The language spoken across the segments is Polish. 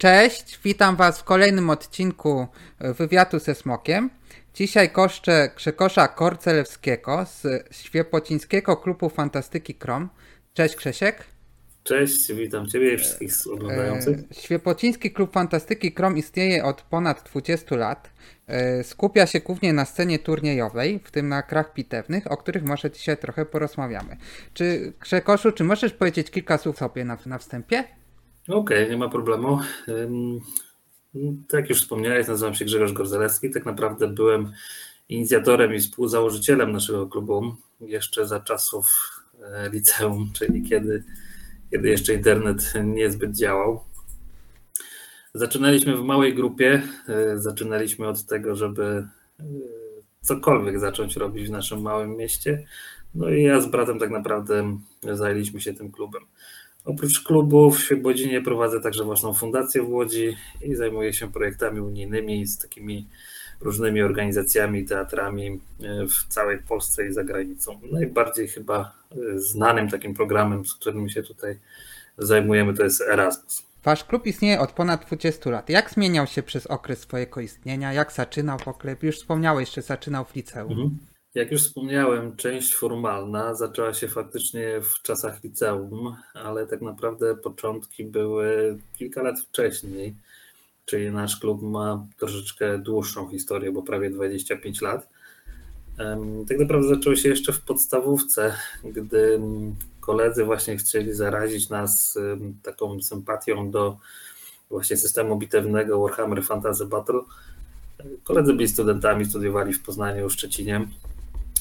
Cześć, witam Was w kolejnym odcinku Wywiadu ze Smokiem. Dzisiaj goszczę Grzegorza Gorzelewskiego z Świepocińskiego Klubu Fantastyki Krom. Cześć Grzesiek. Cześć, witam Ciebie i wszystkich oglądających. Świepociński Klub Fantastyki Krom istnieje od ponad 20 lat. Skupia się głównie na scenie turniejowej, w tym na grach bitewnych, o których może dzisiaj trochę porozmawiamy. Czy Grzegorzu, czy możesz powiedzieć kilka słów sobie na wstępie? Okej, nie ma problemu. Tak jak już wspomniałeś, nazywam się Grzegorz Gorzelewski. Tak naprawdę byłem inicjatorem i współzałożycielem naszego klubu jeszcze za czasów liceum, czyli kiedy jeszcze internet niezbyt działał. Zaczynaliśmy w małej grupie. Zaczynaliśmy od tego, żeby cokolwiek zacząć robić w naszym małym mieście. No i ja z bratem tak naprawdę zajęliśmy się tym klubem. Oprócz klubów w Świebodzinie prowadzę także własną fundację w Łodzi i zajmuję się projektami unijnymi z takimi różnymi organizacjami, teatrami w całej Polsce i za granicą. Najbardziej chyba znanym takim programem, z którym się tutaj zajmujemy, to jest Erasmus. Wasz klub istnieje od ponad 20 lat. Jak zmieniał się przez okres swojego istnienia? Jak zaczynał w ogóle? Już wspomniałeś, że zaczynał w liceum. Jak już wspomniałem, część formalna zaczęła się faktycznie w czasach liceum, ale tak naprawdę początki były kilka lat wcześniej, czyli nasz klub ma troszeczkę dłuższą historię, bo prawie 25 lat. Tak naprawdę zaczęło się jeszcze w podstawówce, gdy koledzy właśnie chcieli zarazić nas taką sympatią do właśnie systemu bitewnego Warhammer Fantasy Battle. Koledzy byli studentami, studiowali w Poznaniu, w Szczecinie.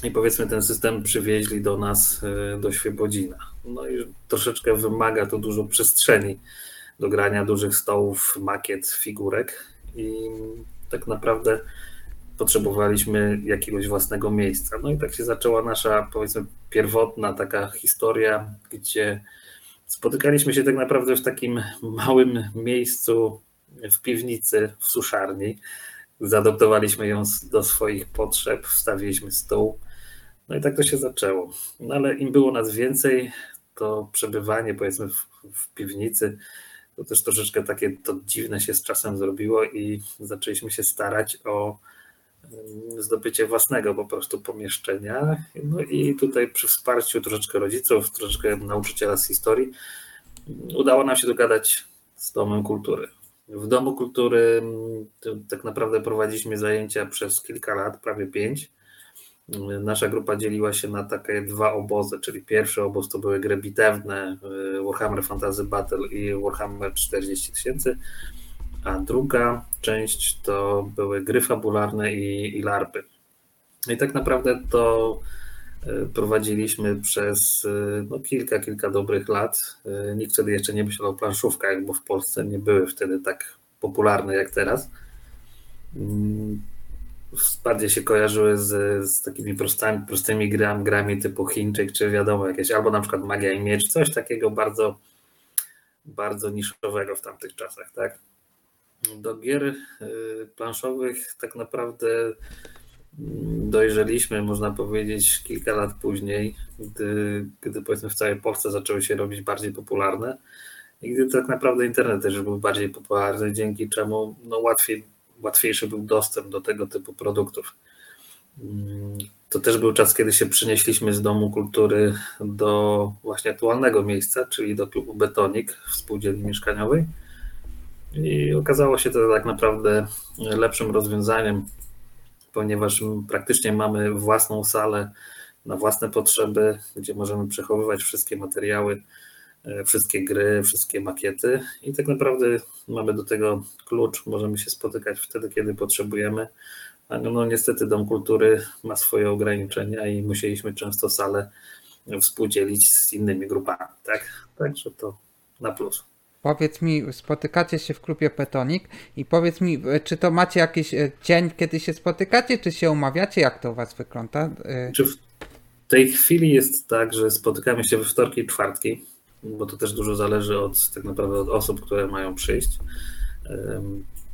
I powiedzmy ten system przywieźli do nas, do Świebodzina. No i troszeczkę wymaga to dużo przestrzeni do grania dużych stołów, makiet, figurek i tak naprawdę potrzebowaliśmy jakiegoś własnego miejsca. No i tak się zaczęła nasza, powiedzmy, pierwotna taka historia, gdzie spotykaliśmy się tak naprawdę w takim małym miejscu w piwnicy, w suszarni. Zaadoptowaliśmy ją do swoich potrzeb, wstawiliśmy stół. No i tak to się zaczęło. No ale im było nas więcej, to przebywanie, powiedzmy, w piwnicy, to też troszeczkę takie to dziwne się z czasem zrobiło i zaczęliśmy się starać o zdobycie własnego po prostu pomieszczenia. No i tutaj przy wsparciu troszeczkę rodziców, troszeczkę nauczyciela z historii udało nam się dogadać z Domem Kultury. W Domu Kultury tak naprawdę prowadziliśmy zajęcia przez kilka lat, prawie 5. Nasza grupa dzieliła się na takie dwa obozy, czyli pierwszy obóz to były gry bitewne, Warhammer Fantasy Battle i Warhammer 40 000, a druga część to były gry fabularne i larpy. I tak naprawdę to prowadziliśmy przez kilka dobrych lat. Nikt wtedy jeszcze nie myślał o planszówkach, bo w Polsce nie były wtedy tak popularne jak teraz. Bardziej się kojarzyły z takimi prostymi grami typu Chińczyk, czy wiadomo jakieś, albo na przykład Magia i Miecz, coś takiego bardzo, bardzo niszowego w tamtych czasach, tak? Do gier planszowych tak naprawdę dojrzeliśmy, można powiedzieć, kilka lat później, gdy powiedzmy w całej Polsce zaczęły się robić bardziej popularne i gdy tak naprawdę internet też był bardziej popularny, dzięki czemu łatwiejszy był dostęp do tego typu produktów. To też był czas, kiedy się przenieśliśmy z Domu Kultury do właśnie aktualnego miejsca, czyli do klubu Betonik w spółdzielni mieszkaniowej i okazało się to tak naprawdę lepszym rozwiązaniem, ponieważ praktycznie mamy własną salę na własne potrzeby, gdzie możemy przechowywać wszystkie materiały, wszystkie gry, wszystkie makiety i tak naprawdę mamy do tego klucz, możemy się spotykać wtedy, kiedy potrzebujemy, a no niestety Dom Kultury ma swoje ograniczenia i musieliśmy często salę współdzielić z innymi grupami, tak? Także to na plus. Powiedz mi, spotykacie się w klubie Betonik i powiedz mi, czy to macie jakiś dzień, kiedy się spotykacie, czy się umawiacie, jak to u Was wygląda? Czy w tej chwili jest tak, że spotykamy się we wtorki i czwartki, bo to też dużo zależy tak naprawdę od osób, które mają przyjść.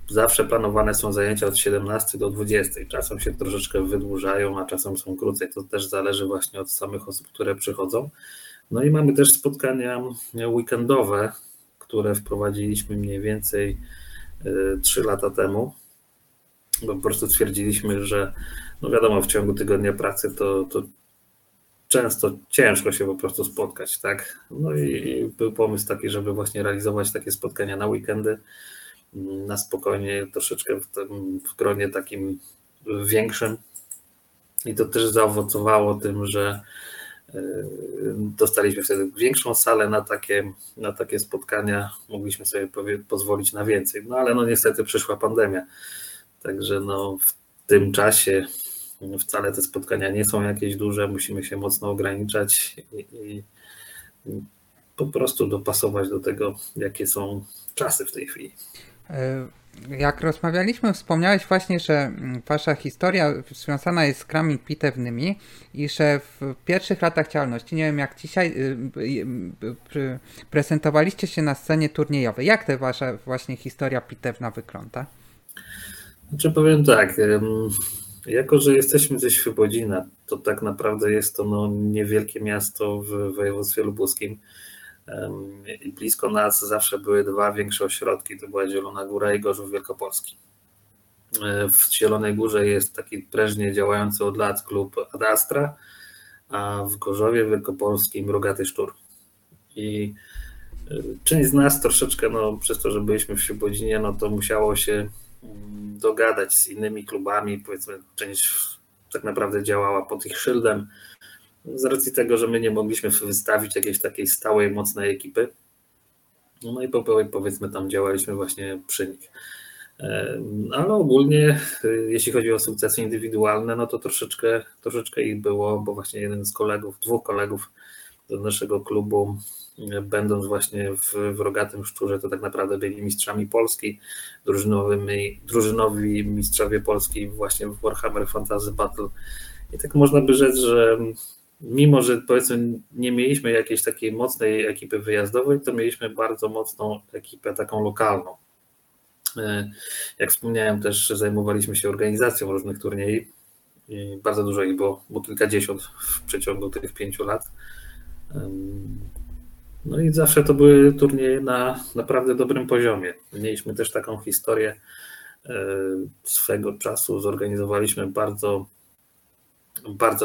Zawsze planowane są zajęcia od 17 do 20. Czasem się troszeczkę wydłużają, a czasem są krócej. To też zależy właśnie od samych osób, które przychodzą. No i mamy też spotkania weekendowe, które wprowadziliśmy mniej więcej 3 lata temu, bo po prostu stwierdziliśmy, że no wiadomo, w ciągu tygodnia pracy to często ciężko się po prostu spotkać, tak? No i był pomysł taki, żeby właśnie realizować takie spotkania na weekendy, na spokojnie, troszeczkę w gronie takim większym. I to też zaowocowało tym, że dostaliśmy wtedy większą salę na takie spotkania, mogliśmy sobie pozwolić na więcej. No ale no niestety przyszła pandemia, także no w tym czasie wcale te spotkania nie są jakieś duże, musimy się mocno ograniczać i po prostu dopasować do tego, jakie są czasy w tej chwili. Jak rozmawialiśmy, wspomniałeś właśnie, że wasza historia związana jest z grami bitewnymi i że w pierwszych latach działalności, nie wiem jak dzisiaj, prezentowaliście się na scenie turniejowej. Jak ta wasza właśnie historia bitewna wygląda? Znaczy powiem tak, jako że jesteśmy ze Świebodzina, to tak naprawdę jest to no, niewielkie miasto w województwie lubuskim. I blisko nas zawsze były dwa większe ośrodki, to była Zielona Góra i Gorzów Wielkopolski. W Zielonej Górze jest taki prężnie działający od lat klub Adastra, a w Gorzowie Wielkopolskim Rogaty Szczur. I część z nas troszeczkę, no, przez to, że byliśmy w Świebodzinie, no to musiało się dogadać z innymi klubami, powiedzmy część tak naprawdę działała pod ich szyldem, z racji tego, że my nie mogliśmy wystawić jakiejś takiej stałej, mocnej ekipy. No i powiedzmy tam działaliśmy właśnie przy nich. Ale ogólnie, jeśli chodzi o sukcesy indywidualne, no to troszeczkę ich było, bo właśnie jeden z kolegów, dwóch kolegów do naszego klubu, będąc właśnie w Rogatym Szczurze, to tak naprawdę byli mistrzami Polski, drużynowi mistrzowie Polski właśnie w Warhammer Fantasy Battle. I tak można by rzec, że mimo, że powiedzmy nie mieliśmy jakiejś takiej mocnej ekipy wyjazdowej, to mieliśmy bardzo mocną ekipę taką lokalną. Jak wspomniałem też, zajmowaliśmy się organizacją różnych turniejów i bardzo dużo ich było, bo kilkadziesiąt w przeciągu tych 5 lat. No i zawsze to były turnieje na naprawdę dobrym poziomie. Mieliśmy też taką historię, swego czasu zorganizowaliśmy bardzo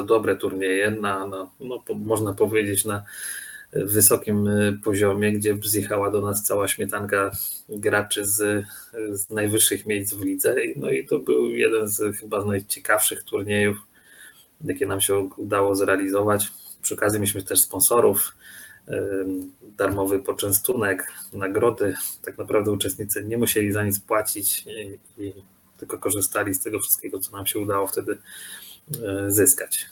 dobre turnieje, no, można powiedzieć na wysokim poziomie, gdzie zjechała do nas cała śmietanka graczy z najwyższych miejsc w lidze. No i to był jeden z chyba najciekawszych turniejów, jakie nam się udało zrealizować. Przy okazji mieliśmy też sponsorów, darmowy poczęstunek, nagrody. Tak naprawdę uczestnicy nie musieli za nic płacić, i tylko korzystali z tego wszystkiego, co nam się udało wtedy zyskać.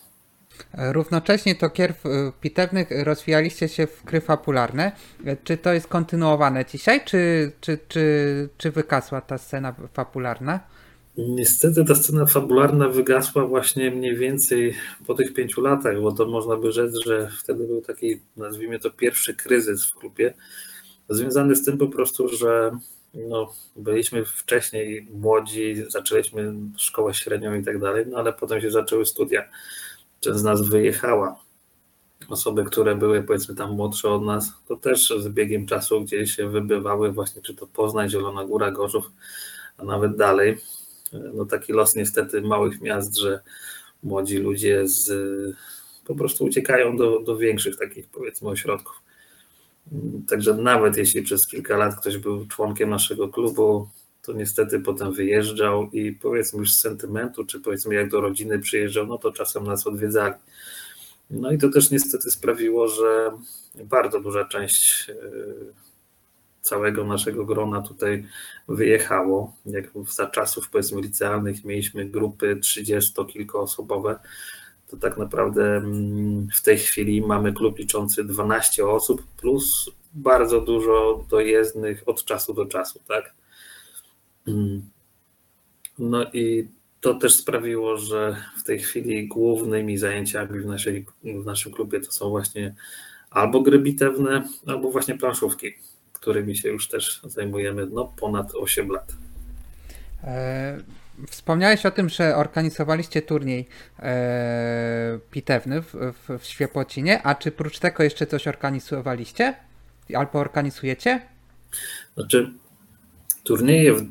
Równocześnie do gier bitewnych rozwijaliście się w gry fabularne. Czy to jest kontynuowane dzisiaj, czy wygasła ta scena fabularna? Niestety ta scena fabularna wygasła właśnie mniej więcej po tych 5 latach, bo to można by rzec, że wtedy był taki, nazwijmy to, pierwszy kryzys w klubie, związany z tym po prostu, że no, byliśmy wcześniej młodzi, zaczęliśmy szkołę średnią i tak dalej, no ale potem się zaczęły studia. Część z nas wyjechała. Osoby, które były powiedzmy tam młodsze od nas, to też z biegiem czasu gdzieś się wybywały właśnie, czy to Poznań, Zielona Góra, Gorzów, a nawet dalej. No taki los niestety małych miast, że młodzi ludzie po prostu uciekają do większych takich powiedzmy ośrodków. Także nawet jeśli przez kilka lat ktoś był członkiem naszego klubu, to niestety potem wyjeżdżał i powiedzmy już z sentymentu, czy powiedzmy jak do rodziny przyjeżdżał, no to czasem nas odwiedzali. No i to też niestety sprawiło, że bardzo duża część całego naszego grona tutaj wyjechało. Jak za czasów powiedzmy licealnych mieliśmy grupy 30-kilkoosobowe, to tak naprawdę w tej chwili mamy klub liczący 12 osób plus bardzo dużo dojezdnych od czasu do czasu, tak? No i to też sprawiło, że w tej chwili głównymi zajęciami w naszym klubie to są właśnie albo gry bitewne, albo właśnie planszówki, którymi się już też zajmujemy no, ponad 8 lat. Wspomniałeś o tym, że organizowaliście turniej bitewny w Świepocinie, a czy prócz tego jeszcze coś organizowaliście albo organizujecie? Znaczy, turnieje w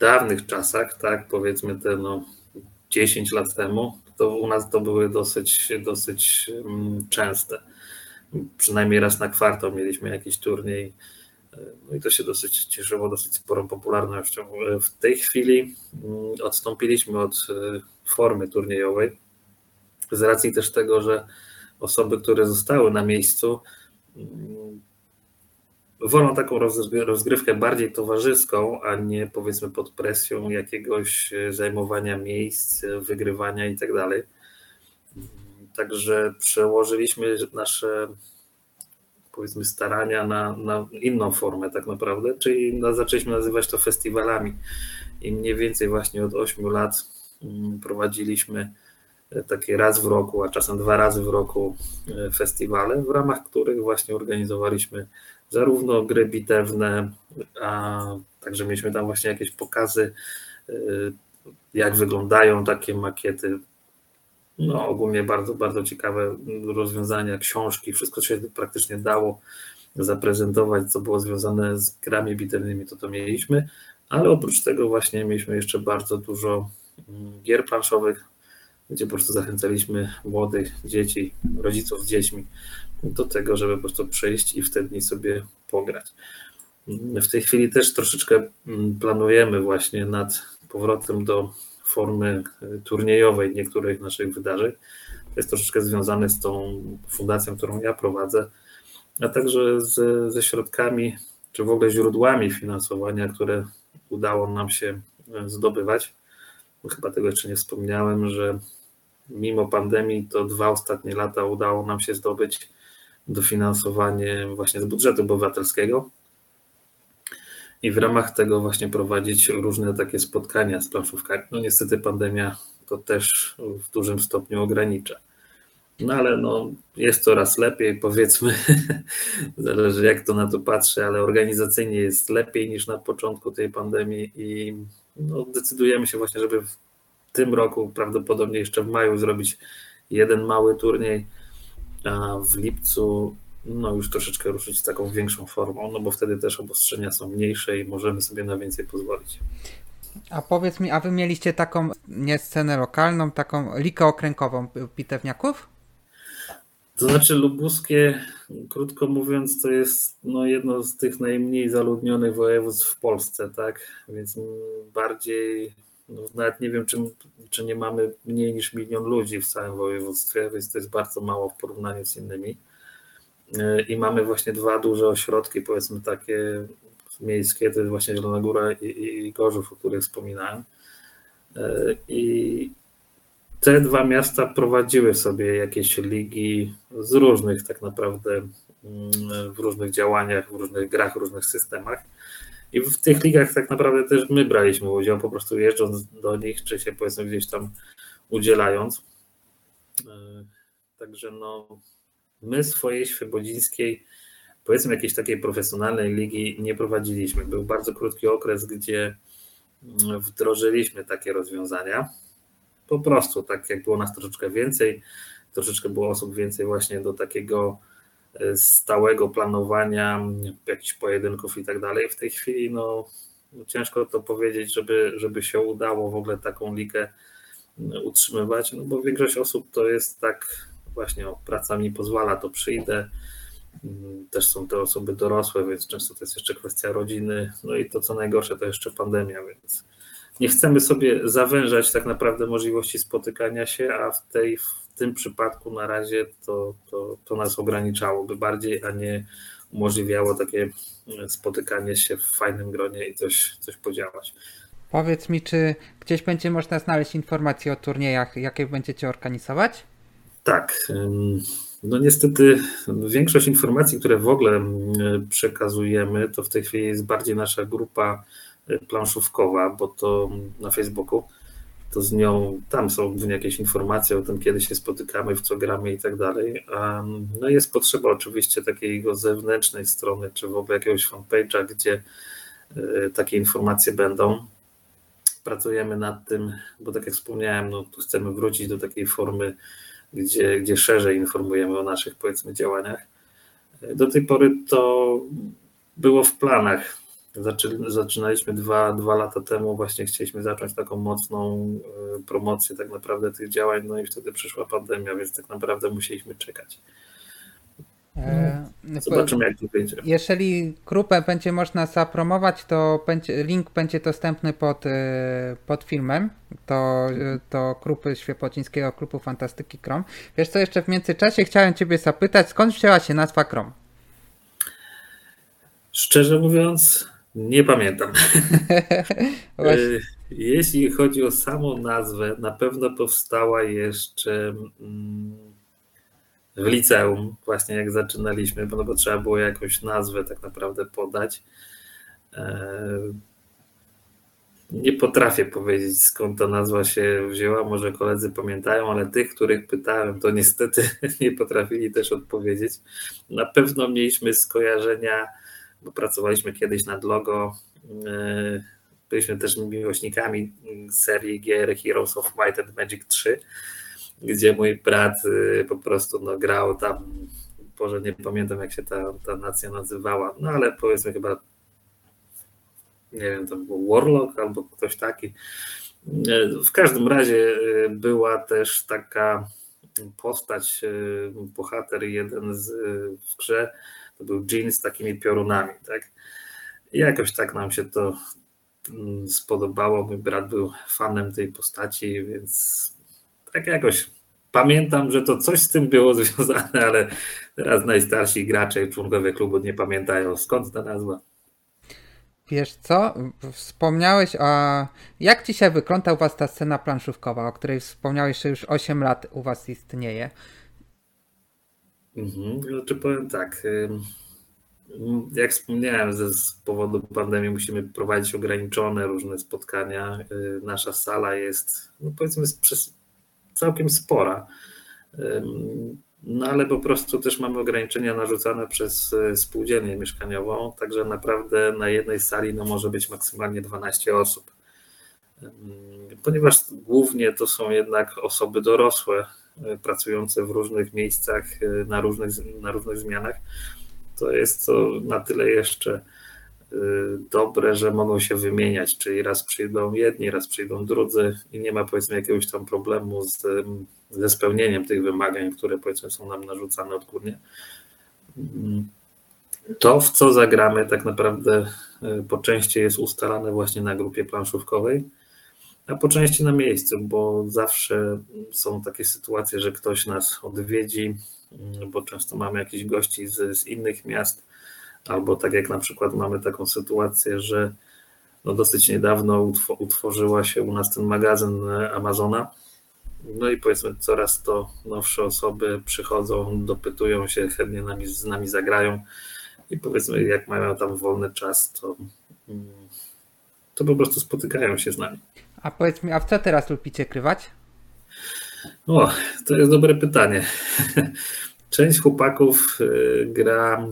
dawnych czasach, tak, powiedzmy te 10 lat temu, to u nas to były dosyć częste. Przynajmniej raz na kwartał mieliśmy jakiś turniej. No i to się dosyć cieszyło, dosyć sporą popularnością. W tej chwili odstąpiliśmy od formy turniejowej z racji też tego, że osoby, które zostały na miejscu, wolą taką rozgrywkę bardziej towarzyską, a nie powiedzmy pod presją jakiegoś zajmowania miejsc, wygrywania i tak dalej. Także przełożyliśmy nasze powiedzmy starania na inną formę tak naprawdę, czyli zaczęliśmy nazywać to festiwalami i mniej więcej właśnie od 8 lat prowadziliśmy takie raz w roku, a czasem 2 razy w roku festiwale, w ramach których właśnie organizowaliśmy zarówno gry bitewne, a także mieliśmy tam właśnie jakieś pokazy, jak wyglądają takie makiety. No ogólnie bardzo, bardzo ciekawe rozwiązania, książki, wszystko się praktycznie dało zaprezentować, co było związane z grami bitewnymi, to mieliśmy, ale oprócz tego właśnie mieliśmy jeszcze bardzo dużo gier planszowych, gdzie po prostu zachęcaliśmy młodych dzieci, rodziców z dziećmi do tego, żeby po prostu przyjść i wtedy sobie pograć. W tej chwili też troszeczkę planujemy właśnie nad powrotem do formy turniejowej niektórych naszych wydarzeń. To jest troszeczkę związane z tą fundacją, którą ja prowadzę, a także ze środkami, czy w ogóle źródłami finansowania, które udało nam się zdobywać. Chyba tego jeszcze nie wspomniałem, że mimo pandemii to 2 ostatnie lata udało nam się zdobyć dofinansowanie właśnie z budżetu obywatelskiego i w ramach tego właśnie prowadzić różne takie spotkania z planszówkami. No niestety pandemia to też w dużym stopniu ogranicza. No ale jest coraz lepiej, powiedzmy, zależy jak to na to patrzy, ale organizacyjnie jest lepiej niż na początku tej pandemii i decydujemy się właśnie, żeby w tym roku, prawdopodobnie jeszcze w maju, zrobić 1 mały turniej, a w lipcu już troszeczkę ruszyć z taką większą formą, bo wtedy też obostrzenia są mniejsze i możemy sobie na więcej pozwolić. A powiedz mi, a wy mieliście taką, nie scenę lokalną, taką ligę okręgową bitewniaków? To znaczy lubuskie, krótko mówiąc, to jest jedno z tych najmniej zaludnionych województw w Polsce, tak? Więc bardziej, nawet nie wiem, czy nie mamy mniej niż 1 milion ludzi w całym województwie, więc to jest bardzo mało w porównaniu z innymi. I mamy właśnie 2 duże ośrodki, powiedzmy takie miejskie, to jest właśnie Zielona Góra i Gorzów, o których wspominałem. I te 2 miasta prowadziły sobie jakieś ligi z różnych tak naprawdę, w różnych działaniach, w różnych grach, w różnych systemach. I w tych ligach tak naprawdę też my braliśmy udział, po prostu jeżdżąc do nich, czy się powiedzmy gdzieś tam udzielając. Także my swojej świebodzińskiej, powiedzmy jakiejś takiej profesjonalnej ligi nie prowadziliśmy. Był bardzo krótki okres, gdzie wdrożyliśmy takie rozwiązania. Po prostu, tak jak było nas troszeczkę więcej, troszeczkę było osób więcej właśnie do takiego stałego planowania jakichś pojedynków i tak dalej. W tej chwili ciężko to powiedzieć, żeby się udało w ogóle taką ligę utrzymywać, bo większość osób to jest tak właśnie, praca mi pozwala, to przyjdę. Też są te osoby dorosłe, więc często to jest jeszcze kwestia rodziny. I to co najgorsze to jeszcze pandemia, więc nie chcemy sobie zawężać tak naprawdę możliwości spotykania się, a w tym przypadku na razie to nas ograniczałoby bardziej, a nie umożliwiało takie spotykanie się w fajnym gronie i coś podziałać. Powiedz mi, czy gdzieś będzie można znaleźć informacje o turniejach, jakie będziecie organizować? Tak, niestety większość informacji, które w ogóle przekazujemy, to w tej chwili jest bardziej nasza grupa planszówkowa, bo to na Facebooku, to z nią, tam są jakieś informacje o tym, kiedy się spotykamy, w co gramy i tak dalej. Jest potrzeba oczywiście takiej zewnętrznej strony, czy w ogóle jakiegoś fanpage'a, gdzie takie informacje będą. Pracujemy nad tym, bo tak jak wspomniałem, chcemy wrócić do takiej formy, gdzie szerzej informujemy o naszych, powiedzmy, działaniach. Do tej pory to było w planach. Zaczynaliśmy dwa lata temu, właśnie chcieliśmy zacząć taką mocną promocję tak naprawdę tych działań, no i wtedy przyszła pandemia, więc tak naprawdę musieliśmy czekać. Zobaczymy, jak to będzie. Jeżeli grupę będzie można zapromować, to link będzie dostępny pod filmem do grupy Świepocińskiego Klubu Fantastyki Krom. Wiesz co, jeszcze w międzyczasie chciałem ciebie zapytać, skąd wzięła się nazwa Krom? Szczerze mówiąc, nie pamiętam. Jeśli chodzi o samą nazwę, na pewno powstała jeszcze w liceum, właśnie jak zaczynaliśmy, bo trzeba było jakąś nazwę tak naprawdę podać. Nie potrafię powiedzieć, skąd ta nazwa się wzięła, może koledzy pamiętają, ale tych, których pytałem, to niestety nie potrafili też odpowiedzieć. Na pewno mieliśmy skojarzenia, bo pracowaliśmy kiedyś nad logo, byliśmy też miłośnikami serii gier Heroes of Might and Magic 3, gdzie mój brat po prostu grał tam, Boże, nie pamiętam jak się ta nacja nazywała, no ale powiedzmy chyba, nie wiem, to był Warlock albo ktoś taki. W każdym razie była też taka postać, bohater jeden w grze, to był dżin z takimi piorunami, tak? I jakoś tak nam się to spodobało, mój brat był fanem tej postaci, więc tak jakoś pamiętam, że to coś z tym było związane, ale teraz najstarsi gracze i członkowie klubu nie pamiętają, skąd ta nazwa. Wiesz co, wspomniałeś o... Jak dzisiaj wygląda u was ta scena planszówkowa, o której wspomniałeś, że już 8 lat u was istnieje? Znaczy powiem tak, jak wspomniałem, z powodu pandemii musimy prowadzić ograniczone różne spotkania. Nasza sala jest, no powiedzmy, całkiem spora, no ale po prostu też mamy ograniczenia narzucane przez spółdzielnię mieszkaniową, także naprawdę na jednej sali no może być maksymalnie 12 osób, ponieważ głównie to są jednak osoby dorosłe, pracujące w różnych miejscach, na różnych zmianach, to jest to na tyle jeszcze dobre, że mogą się wymieniać, czyli raz przyjdą jedni, raz przyjdą drudzy i nie ma powiedzmy jakiegoś tam problemu ze spełnieniem tych wymagań, które powiedzmy są nam narzucane odgórnie. To, w co zagramy, tak naprawdę po części jest ustalane właśnie na grupie planszówkowej, a po części na miejscu, bo zawsze są takie sytuacje, że ktoś nas odwiedzi, bo często mamy jakichś gości z innych miast, albo tak jak na przykład mamy taką sytuację, że no dosyć niedawno utworzyła się u nas ten magazyn Amazona, no i powiedzmy coraz to nowsze osoby przychodzą, dopytują się, chętnie z nami zagrają i powiedzmy jak mają tam wolny czas, to po prostu spotykają się z nami. A powiedz mi, a w co teraz lubicie krywać? O, to jest dobre pytanie. Część chłopaków gra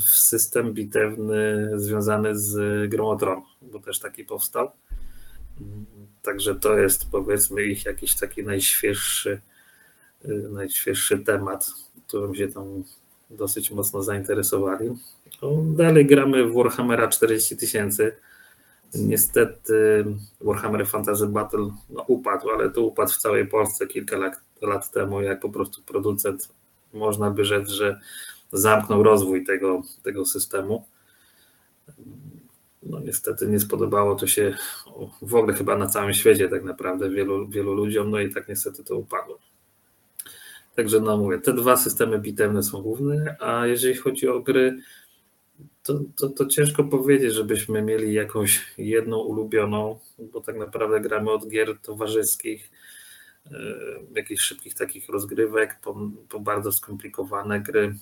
w system bitewny związany z Gromotronem, bo też taki powstał. Także to jest powiedzmy ich jakiś taki najświeższy temat, którym się tam dosyć mocno zainteresowali. Dalej gramy w Warhammera 40 000. Niestety Warhammer Fantasy Battle upadł, ale to upadł w całej Polsce kilka lat temu, jak po prostu producent, można by rzec, że zamknął rozwój tego systemu. No niestety nie spodobało to się w ogóle chyba na całym świecie tak naprawdę wielu ludziom, no i tak niestety to upadło. Także no mówię, te dwa systemy bitewne są główne, a jeżeli chodzi o gry, to ciężko powiedzieć, żebyśmy mieli jakąś jedną ulubioną, bo tak naprawdę gramy od gier towarzyskich, jakichś szybkich takich rozgrywek, po bardzo skomplikowane gry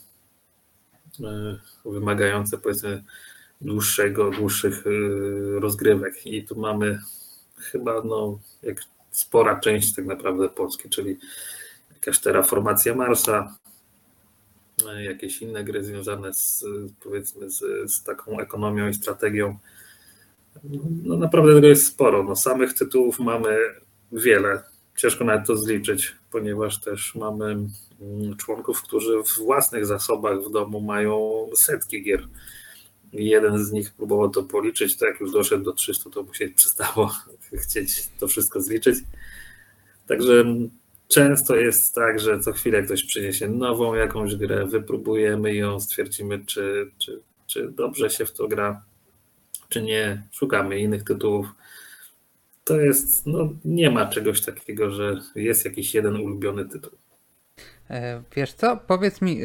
wymagające powiedzmy dłuższych rozgrywek. I tu mamy chyba jak spora część tak naprawdę Polski, czyli jakaś Terraformacja Marsa, jakieś inne gry związane z taką ekonomią i strategią. No naprawdę tego jest sporo. No, samych tytułów mamy wiele. Ciężko nawet to zliczyć, ponieważ też mamy członków, którzy w własnych zasobach w domu mają setki gier. jeden z nich próbował to policzyć, to jak już doszedł do 300, to mu się przestało chcieć to wszystko zliczyć. Także często jest tak, że co chwilę ktoś przyniesie nową jakąś grę, wypróbujemy ją, stwierdzimy, czy dobrze się w to gra, czy nie, szukamy innych tytułów. To jest, no nie ma czegoś takiego, że jest jakiś jeden ulubiony tytuł. Wiesz co, powiedz mi,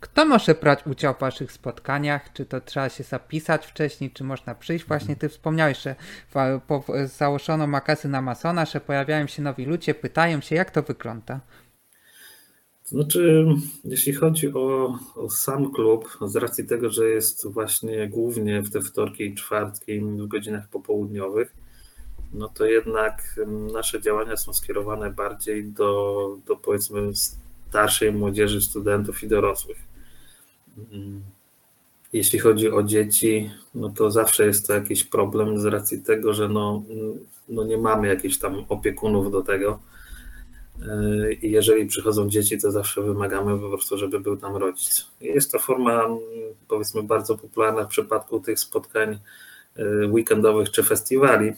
kto może brać udział w waszych spotkaniach? Czy to trzeba się zapisać wcześniej? Czy można przyjść? Właśnie ty wspomniałeś, że założono magazyn Amazona, że pojawiają się nowi ludzie, pytają się, jak to wygląda? Znaczy, jeśli chodzi o sam klub, z racji tego, że jest właśnie głównie w te wtorki i czwartki w godzinach popołudniowych, no to jednak nasze działania są skierowane bardziej do powiedzmy starszej młodzieży, studentów i dorosłych. Jeśli chodzi o dzieci, no to zawsze jest to jakiś problem z racji tego, że no nie mamy jakichś tam opiekunów do tego. I jeżeli przychodzą dzieci, to zawsze wymagamy po prostu, żeby był tam rodzic. Jest to forma, powiedzmy, bardzo popularna w przypadku tych spotkań weekendowych czy festiwali.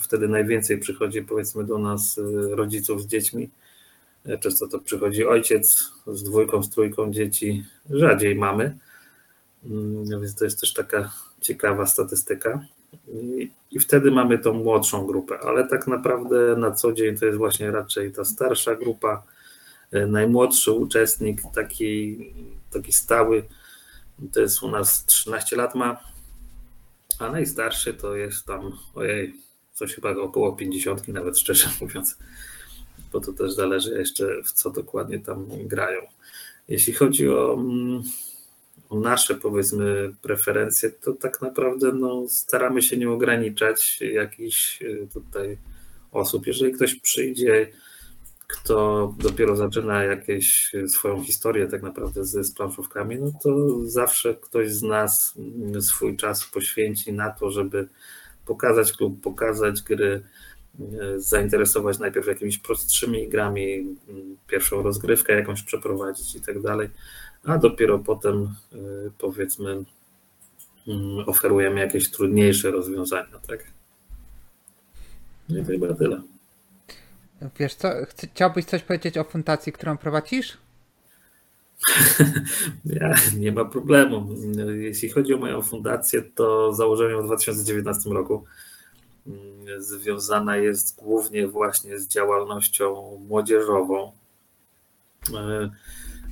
Wtedy najwięcej przychodzi, powiedzmy, do nas rodziców z dziećmi. Często to przychodzi ojciec z dwójką, z trójką dzieci, rzadziej mamy. Więc to jest też taka ciekawa statystyka. I wtedy mamy tą młodszą grupę, ale tak naprawdę na co dzień to jest właśnie raczej ta starsza grupa, najmłodszy uczestnik, taki stały, to jest u nas 13 lat ma, a najstarszy to jest tam, coś chyba około 50, nawet szczerze mówiąc, bo to też zależy jeszcze w co dokładnie tam grają. Jeśli chodzi o nasze, powiedzmy, preferencje, to tak naprawdę staramy się nie ograniczać jakichś tutaj osób. Jeżeli ktoś przyjdzie, kto dopiero zaczyna jakieś swoją historię tak naprawdę z planszówkami, no to zawsze ktoś z nas swój czas poświęci na to, żeby pokazać klub, pokazać gry, zainteresować najpierw jakimiś prostszymi grami, pierwszą rozgrywkę jakąś przeprowadzić i tak dalej. A dopiero potem, powiedzmy, oferujemy jakieś trudniejsze rozwiązania, tak? I to chyba tyle. Wiesz co, chciałbyś coś powiedzieć o fundacji, którą prowadzisz? Nie ma problemu. Jeśli chodzi o moją fundację, to założyłem ją w 2019 roku. Związana jest głównie właśnie z działalnością młodzieżową.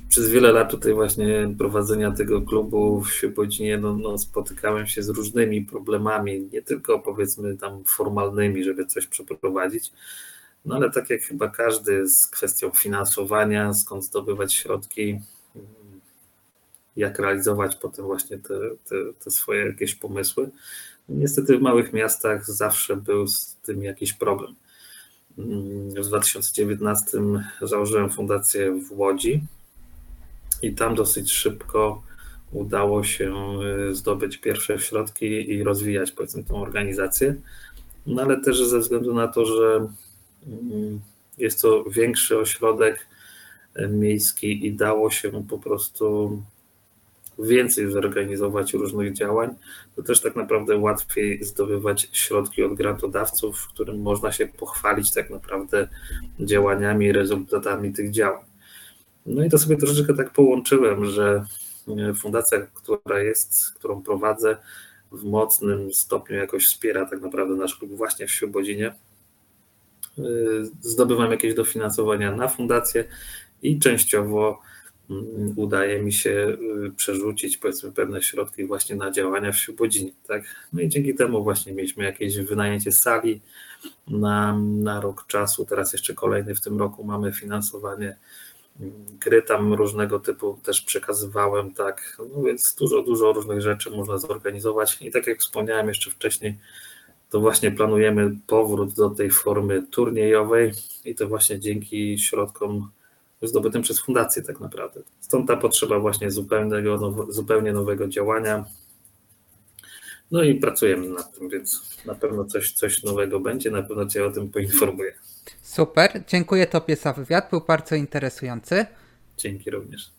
Przez wiele lat tutaj właśnie prowadzenia tego klubu w Świepocinie spotykałem się z różnymi problemami, nie tylko powiedzmy tam formalnymi, żeby coś przeprowadzić, ale tak jak chyba każdy z kwestią finansowania, skąd zdobywać środki, jak realizować potem właśnie te swoje jakieś pomysły. Niestety w małych miastach zawsze był z tym jakiś problem. W 2019 założyłem fundację w Łodzi. I tam dosyć szybko udało się zdobyć pierwsze środki i rozwijać, powiedzmy, tą organizację. Ale też ze względu na to, że jest to większy ośrodek miejski i dało się po prostu więcej zorganizować różnych działań, to też tak naprawdę łatwiej zdobywać środki od grantodawców, w którym można się pochwalić tak naprawdę działaniami i rezultatami tych działań. No i to sobie troszeczkę tak połączyłem, że fundacja, którą prowadzę, w mocnym stopniu jakoś wspiera tak naprawdę nasz klub właśnie w Świebodzinie. Zdobywam jakieś dofinansowania na fundację i częściowo udaje mi się przerzucić, powiedzmy, pewne środki właśnie na działania w Świebodzinie, tak? No i dzięki temu właśnie mieliśmy jakieś wynajęcie sali na rok czasu, teraz jeszcze kolejny w tym roku mamy finansowanie. Gry tam różnego typu też przekazywałem, tak, więc dużo różnych rzeczy można zorganizować i tak jak wspomniałem jeszcze wcześniej, to właśnie planujemy powrót do tej formy turniejowej i to właśnie dzięki środkom zdobytym przez fundację tak naprawdę. Stąd ta potrzeba właśnie zupełnie nowego działania. No i pracujemy nad tym, więc na pewno coś nowego będzie, na pewno Cię o tym poinformuję. Super, dziękuję Tobie za wywiad, był bardzo interesujący. Dzięki również.